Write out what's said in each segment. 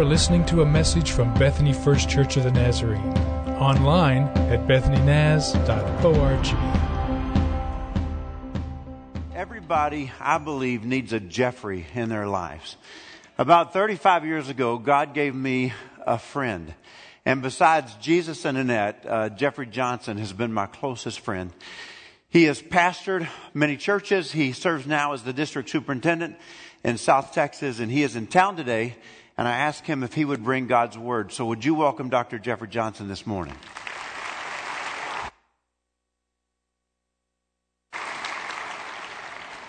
are listening to a message from Bethany First Church of the Nazarene, online at bethanynaz.org. Everybody, I believe, needs a Jeffrey in their lives. About 35 years ago, God gave me a friend. And besides Jesus and Annette, Jeffrey Johnson has been my closest friend. He has pastored many churches. He serves now as the district superintendent in South Texas, and he is in town today, and I asked him if he would bring God's word. So would you welcome Dr. Jeffrey Johnson this morning?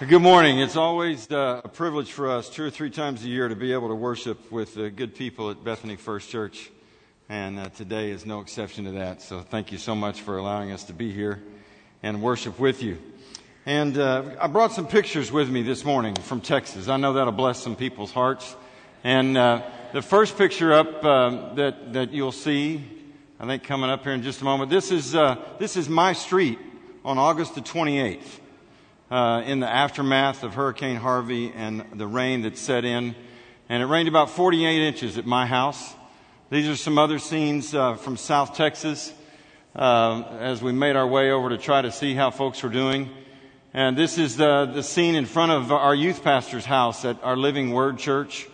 Good morning. It's always a privilege for us 2 or 3 times a year to be able to worship with good people at Bethany First Church, and today is no exception to that. So thank you so much for allowing us to be here and worship with you. And I brought some pictures with me this morning from Texas. I know that'll bless some people's hearts. And the first picture up that you'll see, I think coming up here in just a moment, this is my street on August the 28th in the aftermath of Hurricane Harvey and the rain that set in. And it rained about 48 inches at my house. These are some other scenes from South Texas. As we made our way over to try to see how folks were doing. And this is the scene in front of our youth pastor's house at our Living Word Church.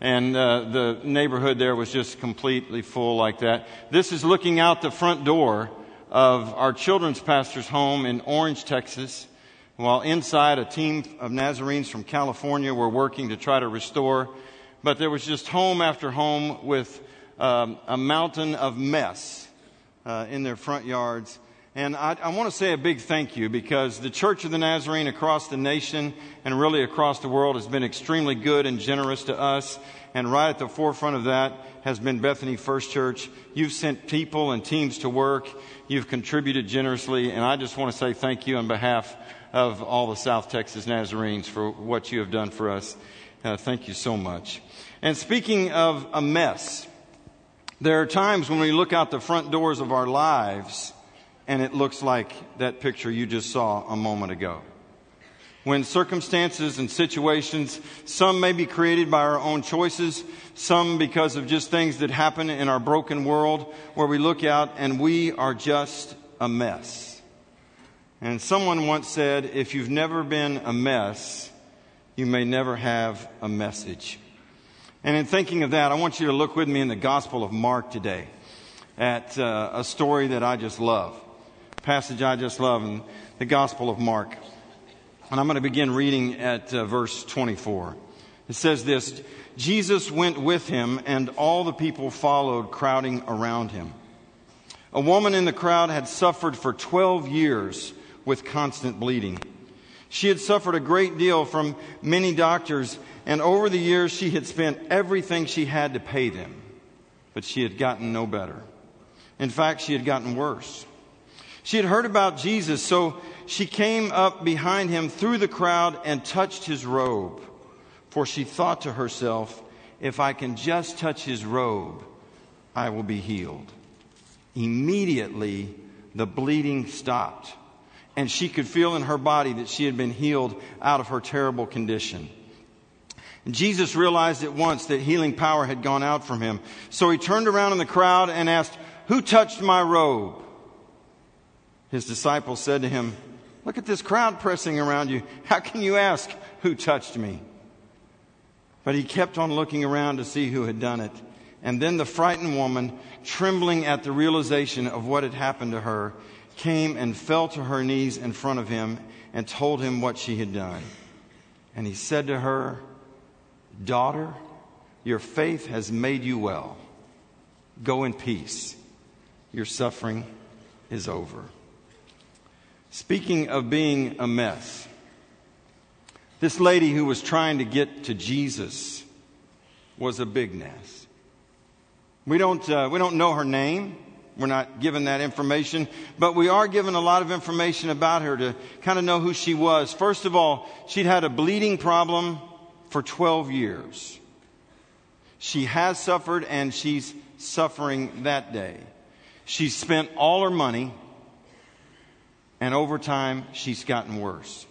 And the neighborhood there was just completely full like that. This is looking out the front door of our children's pastor's home in Orange, Texas, while inside a team of Nazarenes from California were working to try to restore. But there was just home after home with a mountain of mess in their front yards. And I want to say a big thank you, because the Church of the Nazarene across the nation and really across the world has been extremely good and generous to us. And right at the forefront of that has been Bethany First Church. You've sent people and teams to work. You've contributed generously. And I just want to say thank you on behalf of all the South Texas Nazarenes for what you have done for us. Thank you so much. And speaking of a mess, there are times when we look out the front doors of our lives and it looks like that picture you just saw a moment ago. When circumstances and situations, some may be created by our own choices, some because of just things that happen in our broken world, where we look out and we are just a mess. And someone once said, if you've never been a mess, you may never have a message. And in thinking of that, I want you to look with me in the Gospel of Mark today at a story that I just love, a passage I just love in the Gospel of Mark. And I'm going to begin reading at verse 24. It says this, Jesus went with him, and all the people followed, crowding around him. A woman in the crowd had suffered for 12 years with constant bleeding. She had suffered a great deal from many doctors, and over the years she had spent everything she had to pay them, but she had gotten no better. In fact, she had gotten worse. She had heard about Jesus, so she came up behind him through the crowd and touched his robe, for she thought to herself, if I can just touch his robe, I will be healed. Immediately, the bleeding stopped, and she could feel in her body that she had been healed out of her terrible condition. Jesus realized at once that healing power had gone out from him. So he turned around in the crowd and asked, "Who touched my robe?" His disciples said to him, "Look at this crowd pressing around you. How can you ask, 'Who touched me?'" But he kept on looking around to see who had done it. And then the frightened woman, trembling at the realization of what had happened to her, came and fell to her knees in front of him and told him what she had done. And he said to her, "Daughter, your faith has made you well. Go in peace. Your suffering is over." Speaking of being a mess, this lady who was trying to get to Jesus was a big mess. We don't know her name. We're not given that information, but we are given a lot of information about her to kind of know who she was. First of all, she'd had a bleeding problem for 12 years. She has suffered, and she's suffering that day. She spent all her money, and over time, she's gotten worse.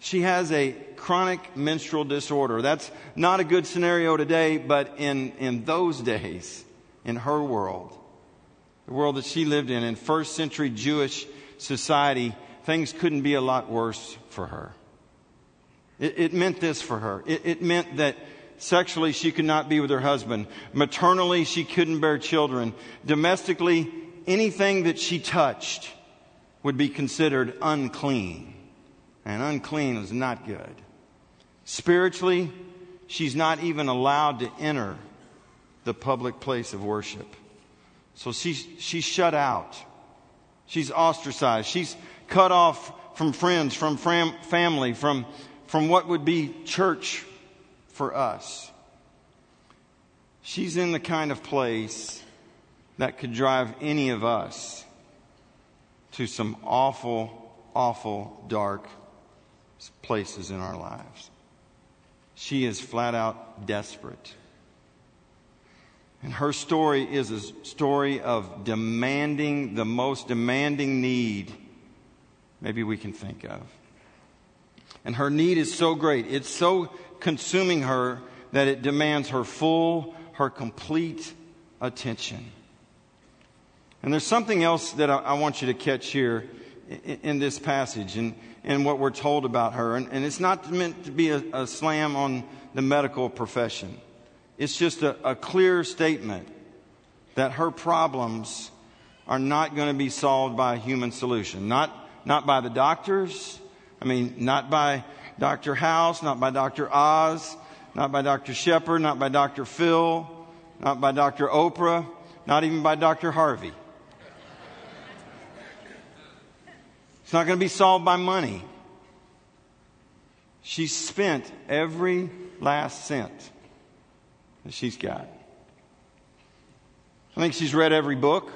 She has a chronic menstrual disorder. That's not a good scenario today, but in those days, in her world, the world that she lived in first century Jewish society, things couldn't be a lot worse for her. It meant this for her. It meant that sexually she could not be with her husband. Maternally, she couldn't bear children. Domestically, anything that she touched would be considered unclean. And unclean was not good. Spiritually, she's not even allowed to enter the public place of worship. So she's shut out. She's ostracized. She's cut off from friends, from family, from what would be church for us. She's in the kind of place that could drive any of us to some awful, awful, dark places in our lives. She is flat out desperate. And her story is a story of demanding, the most demanding need maybe we can think of. And her need is so great, it's so consuming her that it demands her full, her complete attention. And there's something else that I want you to catch here in this passage and what we're told about her. And it's not meant to be a slam on the medical profession. It's just a clear statement that her problems are not going to be solved by a human solution. Not by the doctors. I mean, not by Dr. House, not by Dr. Oz, not by Dr. Shepard, not by Dr. Phil, not by Dr. Oprah, not even by Dr. Harvey. It's not going to be solved by money. She's spent every last cent that she's got. I think she's read every book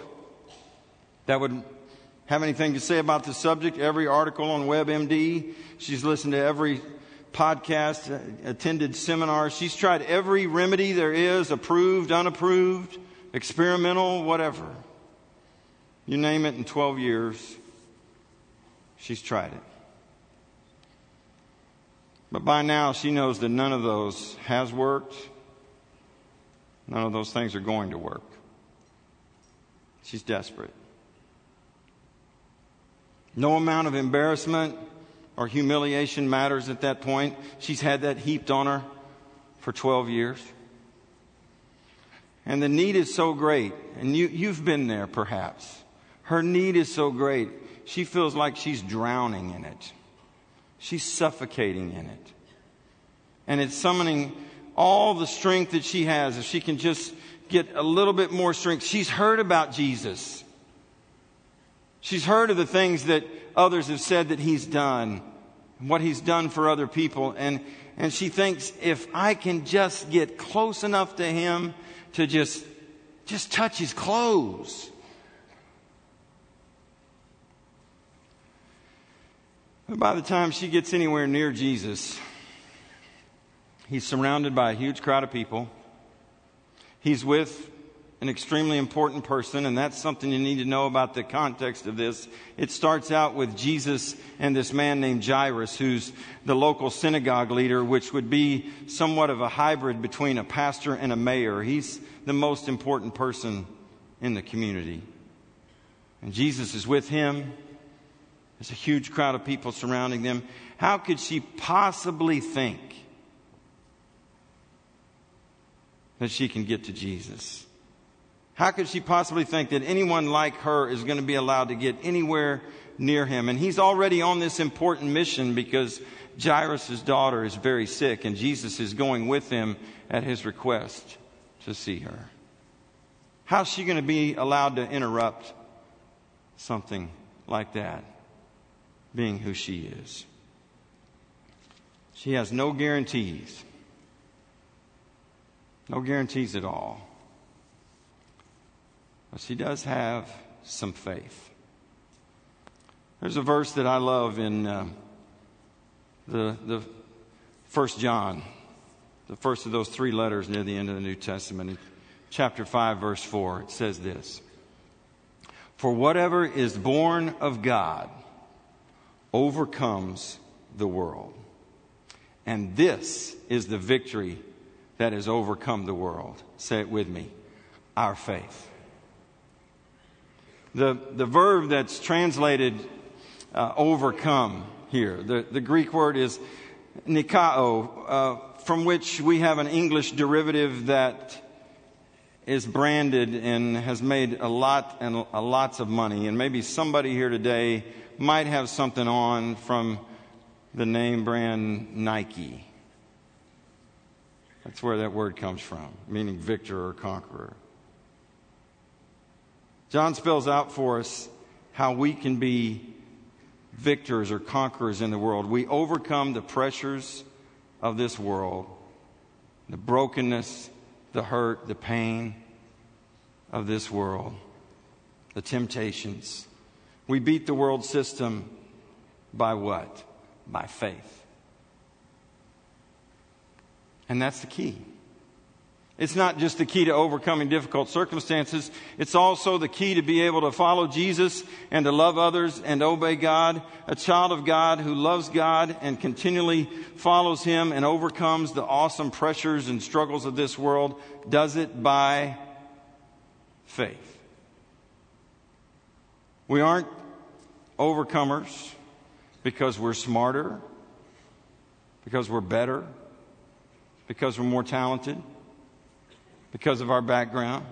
that would have anything to say about the subject, every article on WebMD. She's listened to every podcast, attended seminars. She's tried every remedy there is, approved, unapproved, experimental, whatever. You name it, in 12 years, she's tried it. But by now, she knows that none of those has worked. None of those things are going to work. She's desperate. No amount of embarrassment or humiliation matters at that point. She's had that heaped on her for 12 years. And the need is so great. And you've been there, perhaps. Her need is so great. She feels like she's drowning in it. She's suffocating in it. And it's summoning all the strength that she has. If she can just get a little bit more strength. She's heard about Jesus. She's heard of the things that others have said that he's done, what he's done for other people. And she thinks, if I can just get close enough to him to just touch his clothes. But by the time she gets anywhere near Jesus, he's surrounded by a huge crowd of people. He's with an extremely important person, and that's something you need to know about the context of this. It starts out with Jesus and this man named Jairus, who's the local synagogue leader, which would be somewhat of a hybrid between a pastor and a mayor. He's the most important person in the community. And Jesus is with him. There's a huge crowd of people surrounding them. How could she possibly think that she can get to Jesus? How could she possibly think that anyone like her is going to be allowed to get anywhere near him? And he's already on this important mission because Jairus' daughter is very sick, and Jesus is going with him at his request to see her. How's she going to be allowed to interrupt something like that, being who she is? She has no guarantees. No guarantees at all. But she does have some faith. There's a verse that I love in the First John, the first of those three letters near the end of the New Testament. In chapter 5, verse 4, it says this. For whatever is born of God overcomes the world. And this is the victory that has overcome the world. Say it with me. Our faith. The verb that's translated overcome here, the Greek word is nikao, from which we have an English derivative that is branded and has made lots of money. And maybe somebody here today might have something on from the name brand Nike. That's where that word comes from, meaning victor or conqueror. John spells out for us how we can be victors or conquerors in the world. We overcome the pressures of this world, the brokenness, the hurt, the pain of this world, the temptations. We beat the world system by what? By faith. And that's the key. It's not just the key to overcoming difficult circumstances. It's also the key to be able to follow Jesus and to love others and obey God. A child of God who loves God and continually follows Him and overcomes the awesome pressures and struggles of this world does it by faith. We aren't overcomers because we're smarter, because we're better, because we're more talented, because of our background.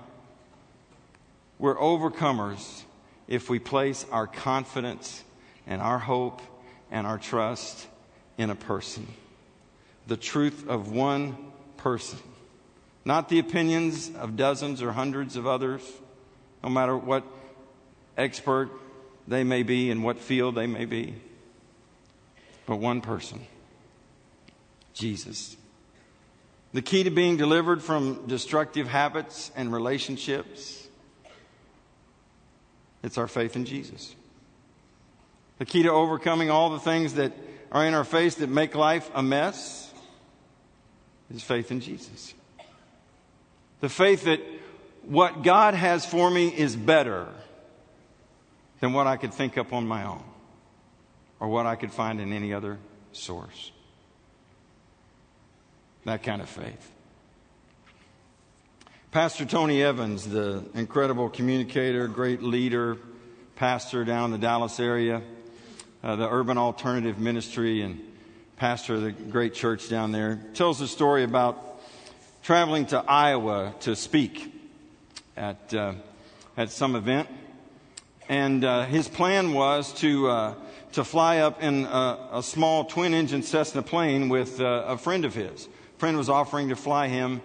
We're overcomers if we place our confidence and our hope and our trust in a person. The truth of one person. Not the opinions of dozens or hundreds of others, no matter what expert they may be and what field they may be. But one person. Jesus. The key to being delivered from destructive habits and relationships, it's our faith in Jesus. The key to overcoming all the things that are in our face that make life a mess is faith in Jesus. The faith that what God has for me is better than what I could think up on my own or what I could find in any other source. That kind of faith. Pastor Tony Evans, the incredible communicator, great leader, pastor down in the Dallas area, the Urban Alternative Ministry, and pastor of the great church down there, tells a story about traveling to Iowa to speak at some event. And his plan was to fly up in a small twin-engine Cessna plane with a friend of his. Friend was offering to fly him,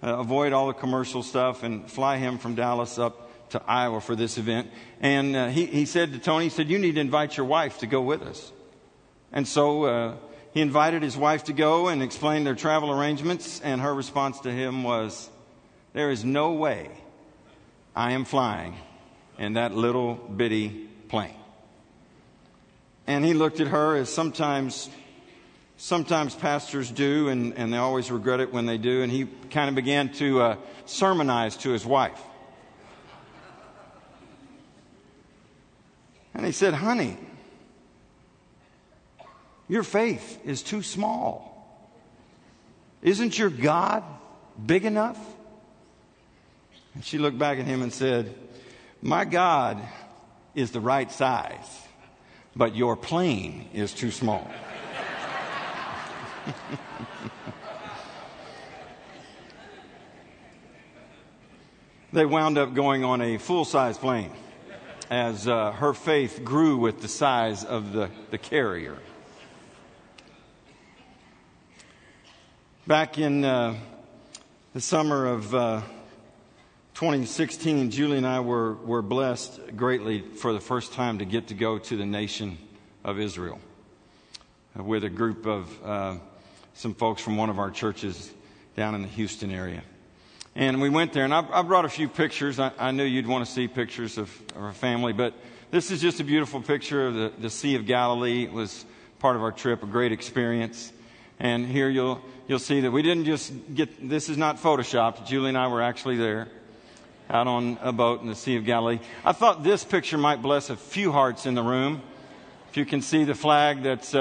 avoid all the commercial stuff, and fly him from Dallas up to Iowa for this event. And he said to Tony, he said, "You need to invite your wife to go with us." And so he invited his wife to go and explained their travel arrangements. And her response to him was, "There is no way I am flying in that little bitty plane." And he looked at her as sometimes pastors do, and they always regret it when they do. And he kind of began to sermonize to his wife. And he said, "Honey, your faith is too small. Isn't your God big enough?" And she looked back at him and said, "My God is the right size, but your plane is too small." They wound up going on a full-size plane as her faith grew with the size of the carrier. Back in the summer of 2016, Julie and I were blessed greatly for the first time to get to go to the nation of Israel with a group of some folks from one of our churches down in the Houston area. And we went there, and I brought a few pictures. I knew you'd want to see pictures of our family, but this is just a beautiful picture of the Sea of Galilee. It was part of our trip, a great experience. And here you'll see that we didn't just get, this is not Photoshopped. Julie and I were actually there out on a boat in the Sea of Galilee. I thought this picture might bless a few hearts in the room. If you can see the flag that's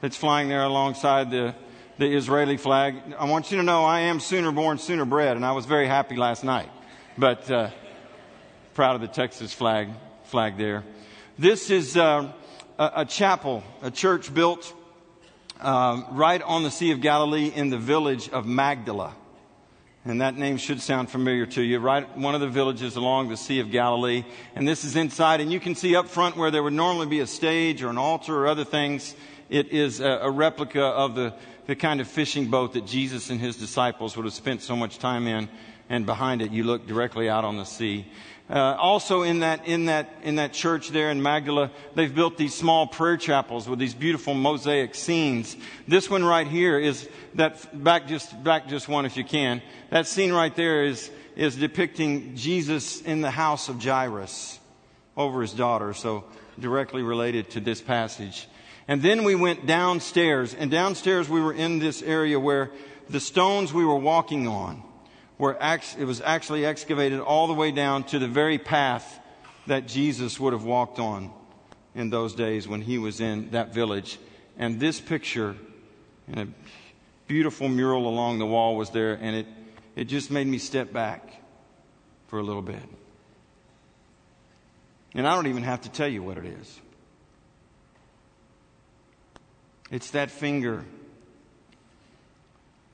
that's flying there alongside the Israeli flag. I want you to know I am sooner born, sooner bred, and I was very happy last night. But proud of the Texas flag there. This is a chapel, a church built right on the Sea of Galilee in the village of Magdala. And that name should sound familiar to you, right? One of the villages along the Sea of Galilee. And this is inside, and you can see up front where there would normally be a stage or an altar or other things. It is a replica of the kind of fishing boat that Jesus and his disciples would have spent so much time in. And behind it, you look directly out on the sea. Also in that church there in Magdala, they've built these small prayer chapels with these beautiful mosaic scenes. This one right here is that back just one if you can. That scene right there is depicting Jesus in the house of Jairus over his daughter, so directly related to this passage. And then we went downstairs, and downstairs we were in this area where the stones we were walking on were it was actually excavated all the way down to the very path that Jesus would have walked on in those days when he was in that village. And this picture in a beautiful mural along the wall was there, and it just made me step back for a little bit. And I don't even have to tell you what it is. It's that finger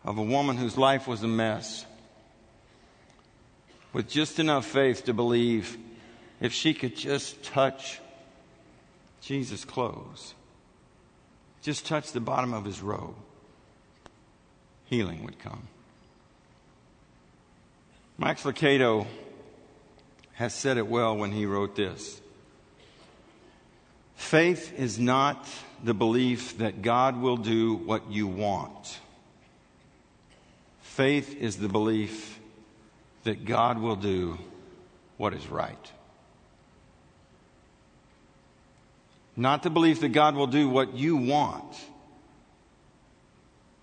of a woman whose life was a mess, with just enough faith to believe if she could just touch Jesus' clothes, just touch the bottom of his robe, healing would come. Max Lucado has said it well when he wrote this. Faith is not the belief that God will do what you want. Faith is the belief that God will do what is right. Not the belief that God will do what you want,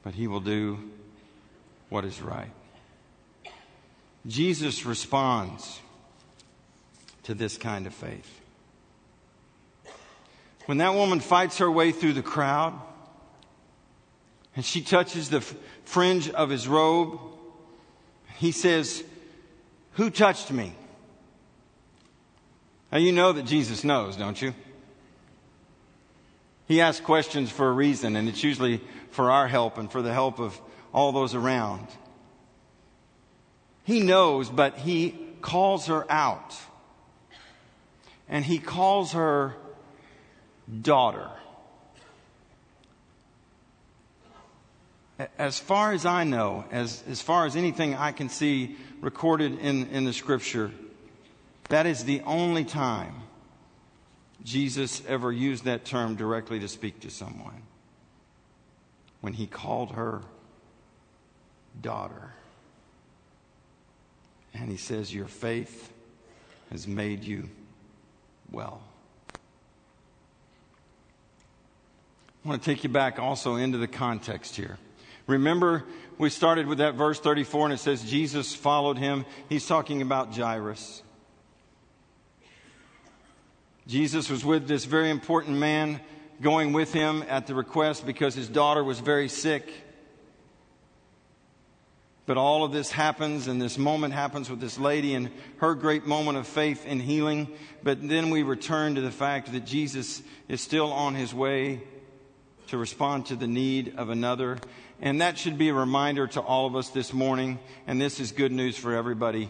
but he will do what is right. Jesus responds to this kind of faith. When that woman fights her way through the crowd and she touches the fringe of his robe, he says, "Who touched me?" Now you know that Jesus knows, don't you? He asks questions for a reason, and it's usually for our help and for the help of all those around. He knows, but he calls her out. And he calls her daughter. As far as I know, as far as anything I can see recorded in the Scripture, that is the only time Jesus ever used that term directly to speak to someone, when he called her daughter. And he says, "Your faith has made you well." I want to take you back also into the context here. Remember, we started with that verse 34, and it says Jesus followed him. He's talking about Jairus. Jesus was with this very important man, going with him at the request because his daughter was very sick. But all of this happens, and this moment happens with this lady and her great moment of faith and healing. But then we return to the fact that Jesus is still on his way to respond to the need of another. And that should be a reminder to all of us this morning, and this is good news for everybody.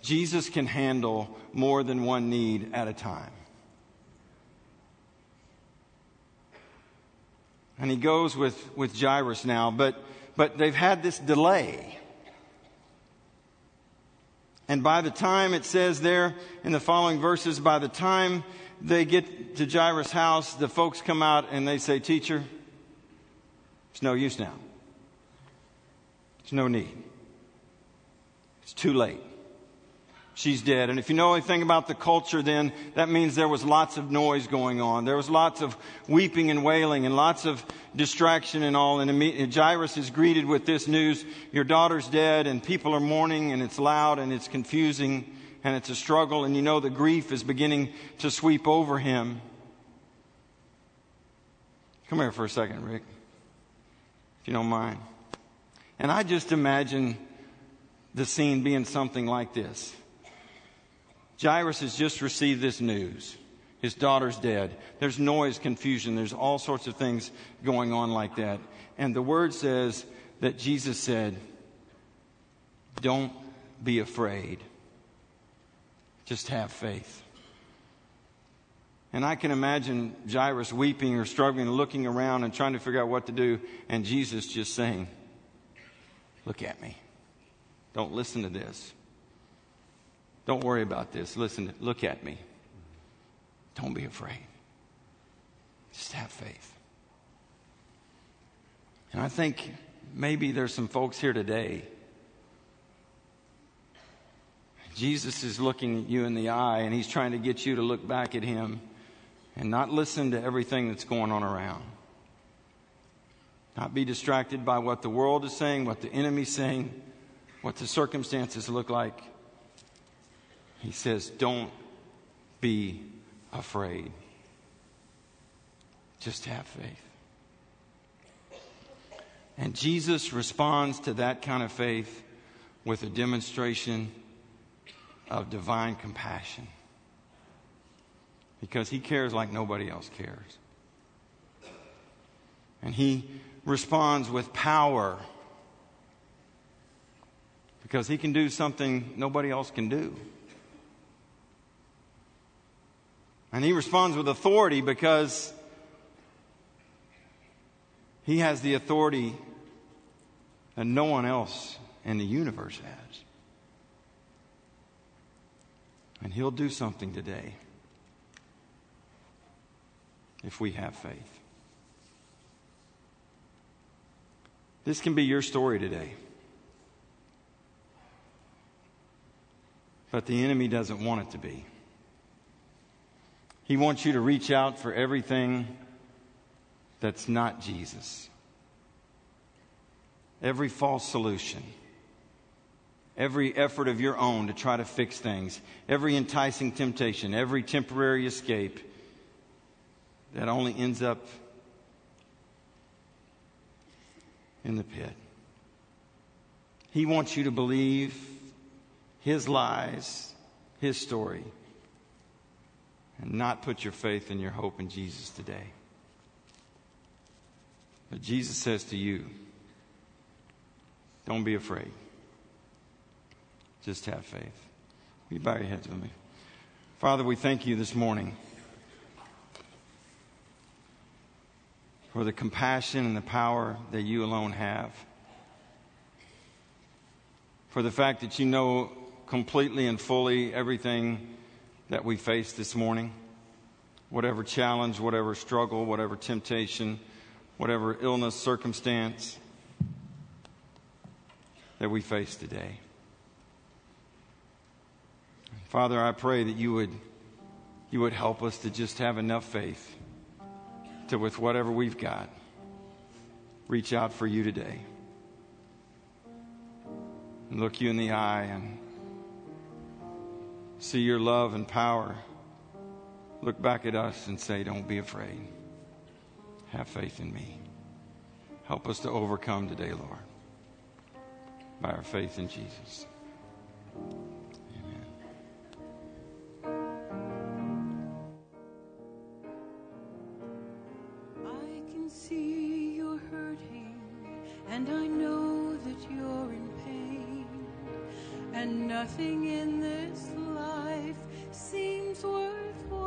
Jesus can handle more than one need at a time. And he goes with Jairus now, but they've had this delay. And by the time, it says there in the following verses, by the time they get to Jairus' house, the folks come out and they say, "Teacher, it's no use now. It's no need. It's too late. She's dead." And if you know anything about the culture then, that means there was lots of noise going on. There was lots of weeping and wailing and lots of distraction and all. And Jairus is greeted with this news: "Your daughter's dead," and people are mourning, and it's loud, and it's confusing, and it's a struggle, and you know the grief is beginning to sweep over him. Come here for a second, Rick, if you don't mind. And I just imagine the scene being something like this. Jairus has just received this news. His daughter's dead. There's noise, confusion. There's all sorts of things going on like that. And the word says that Jesus said, "Don't be afraid. Just have faith." And I can imagine Jairus weeping or struggling, looking around and trying to figure out what to do. And Jesus just saying, "Look at me. Don't listen to this. Don't worry about this. Listen, look at me. Don't be afraid. Just have faith." And I think maybe there's some folks here today. Jesus is looking you in the eye, and he's trying to get you to look back at him and not listen to everything that's going on around. Not be distracted by what the world is saying, what the enemy's saying, what the circumstances look like. He says, "Don't be afraid. Just have faith." And Jesus responds to that kind of faith with a demonstration of divine compassion, because he cares like nobody else cares. And he responds with power, because he can do something nobody else can do. And he responds with authority, because he has the authority that no one else in the universe has. And he'll do something today if we have faith. This can be your story today. But the enemy doesn't want it to be. He wants you to reach out for everything that's not Jesus. Every false solution. Every effort of your own to try to fix things. Every enticing temptation. Every temporary escape that only ends up in the pit. He wants you to believe his lies, his story, and not put your faith and your hope in Jesus today. But Jesus says to you, "Don't be afraid. Just have faith." Will you bow your heads with me? Father, we thank you this morning for the compassion and the power that you alone have. For the fact that you know completely and fully everything that we face this morning. Whatever challenge, whatever struggle, whatever temptation, whatever illness, circumstance that we face today. Father, I pray that you would help us to just have enough faith to, with whatever we've got, reach out for you today. And look you in the eye and see your love and power. Look back at us and say, "Don't be afraid. Have faith in me." Help us to overcome today, Lord, by our faith in Jesus. Nothing in this life seems worthwhile.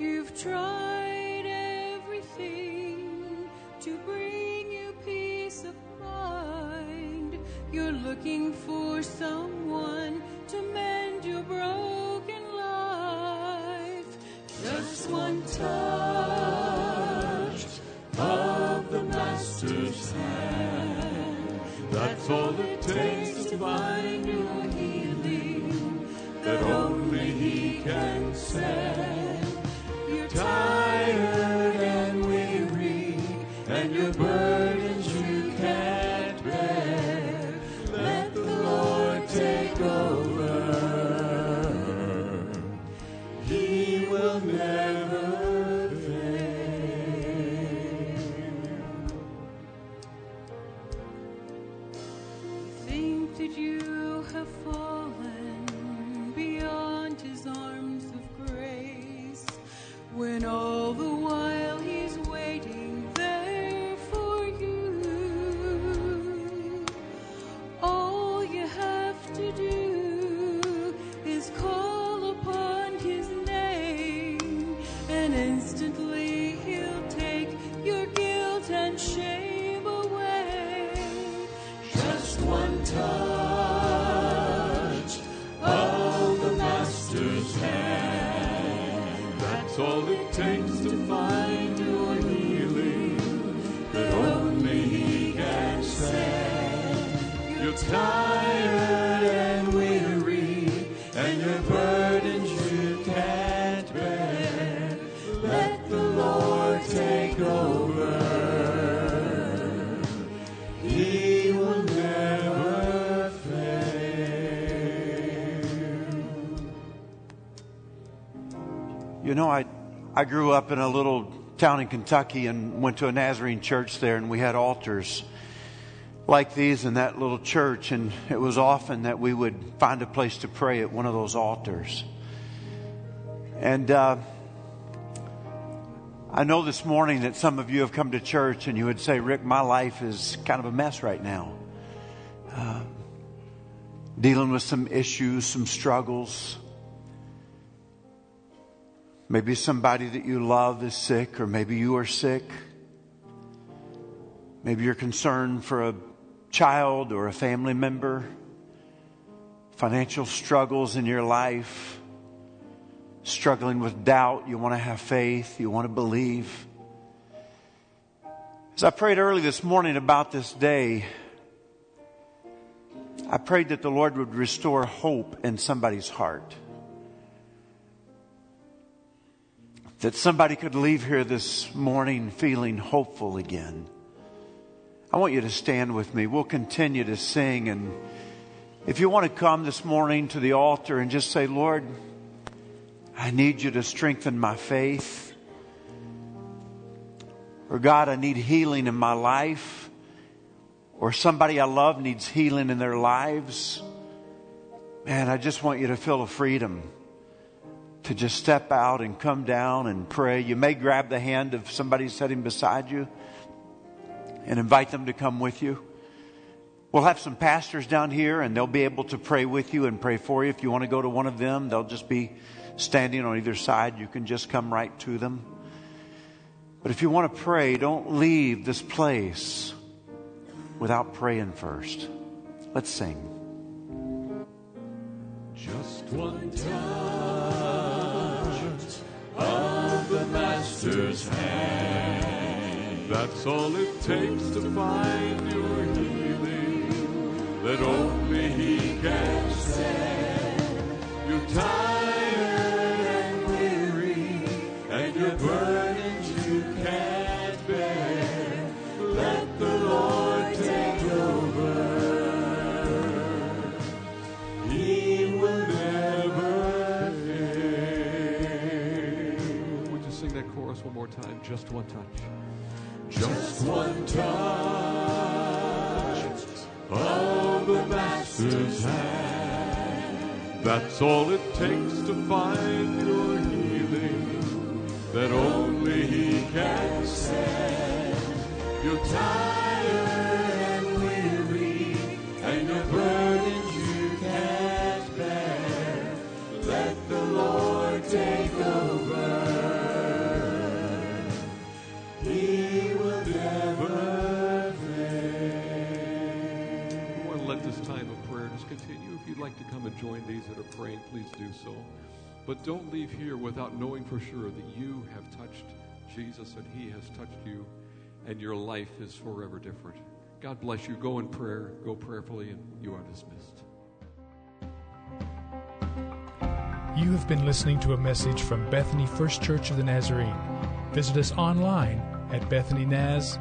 You've tried everything to bring you peace of mind. You're looking for someone to mend your broken life. Just one touch of the Master's hand. That's all it takes to find your healing that only he can send. You're tired and weary, and your burdens you can't bear. Let the Lord take over. He will never fail. lifted, you have fallen beyond his arms of grace, when all the while he's waiting there for you. All you have to do is call upon his name, and instantly he'll take your guilt and shame. One touch of the Master's hand, that's all it takes to find your healing that only he can send. You're tired and weary, and your burdens you can't bear. Let the Lord take over. He will never fail. You know, I grew up in a little town in Kentucky and went to a Nazarene church there, and we had altars like these in that little church, and it was often that we would find a place to pray at one of those altars. And I know this morning that some of you have come to church and you would say, Rick, my life is kind of a mess right now. Dealing with some issues, some struggles. Maybe somebody that you love is sick, or maybe you are sick. Maybe you're concerned for a child or a family member. Financial struggles in your life. Struggling with doubt, you want to have faith, you want to believe. As I prayed early this morning about this day, I prayed that the Lord would restore hope in somebody's heart. That somebody could leave here this morning feeling hopeful again. I want you to stand with me. We'll continue to sing. And if you want to come this morning to the altar and just say, Lord, I need you to strengthen my faith. Or God, I need healing in my life. Or somebody I love needs healing in their lives. Man, I just want you to feel a freedom to just step out and come down and pray. You may grab the hand of somebody sitting beside you and invite them to come with you. We'll have some pastors down here, and they'll be able to pray with you and pray for you. If you want to go to one of them, they'll just be standing on either side. You can just come right to them. But if you want to pray, don't leave this place without praying first. Let's sing. Just one touch of the Master's hand, that's all it takes to find your healing that only he can send. You're tired your burdens you can't bear. Let the Lord take over. He will never fail. Would you sing that chorus one more time? Just one touch. Just one touch of the Master's hand. That's all it takes to find your healing that only he can send. You're tired and weary, and your burdens you can't bear. Let the Lord take over. He will never fail. I want to let this time of prayer just continue. If you'd like to come and join these that are praying, please do so. But don't leave here without knowing for sure that you have touched Jesus and he has touched you, and your life is forever different. God bless you. Go in prayer. Go prayerfully, and you are dismissed. You have been listening to a message from Bethany First Church of the Nazarene. Visit us online at bethanynaz.org.